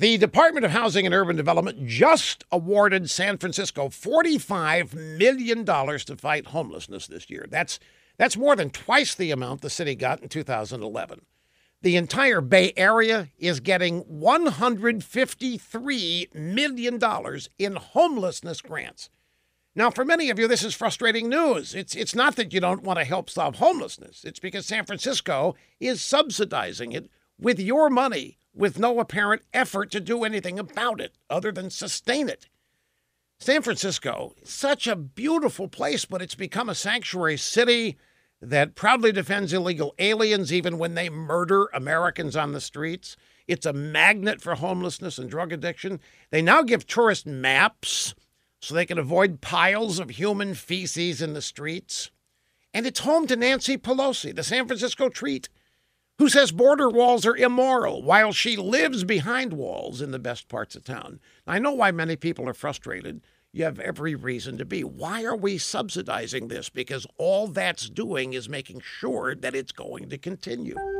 The Department of Housing and Urban Development just awarded San Francisco $45 million to fight homelessness this year. That's more than twice the amount the city got in 2011. The entire Bay Area is getting $153 million in homelessness grants. Now, for many of you, this is frustrating news. It's not that you don't want to help solve homelessness. It's because San Francisco is subsidizing it with your money, with no apparent effort to do anything about it other than sustain it. San Francisco is such a beautiful place, but it's become a sanctuary city that proudly defends illegal aliens even when they murder Americans on the streets. It's a magnet for homelessness and drug addiction. They now give tourists maps so they can avoid piles of human feces in the streets. And it's home to Nancy Pelosi, the San Francisco treat, who says border walls are immoral while she lives behind walls in the best parts of town. I know why many people are frustrated. You have every reason to be. Why are we subsidizing this? Because all that's doing is making sure that it's going to continue.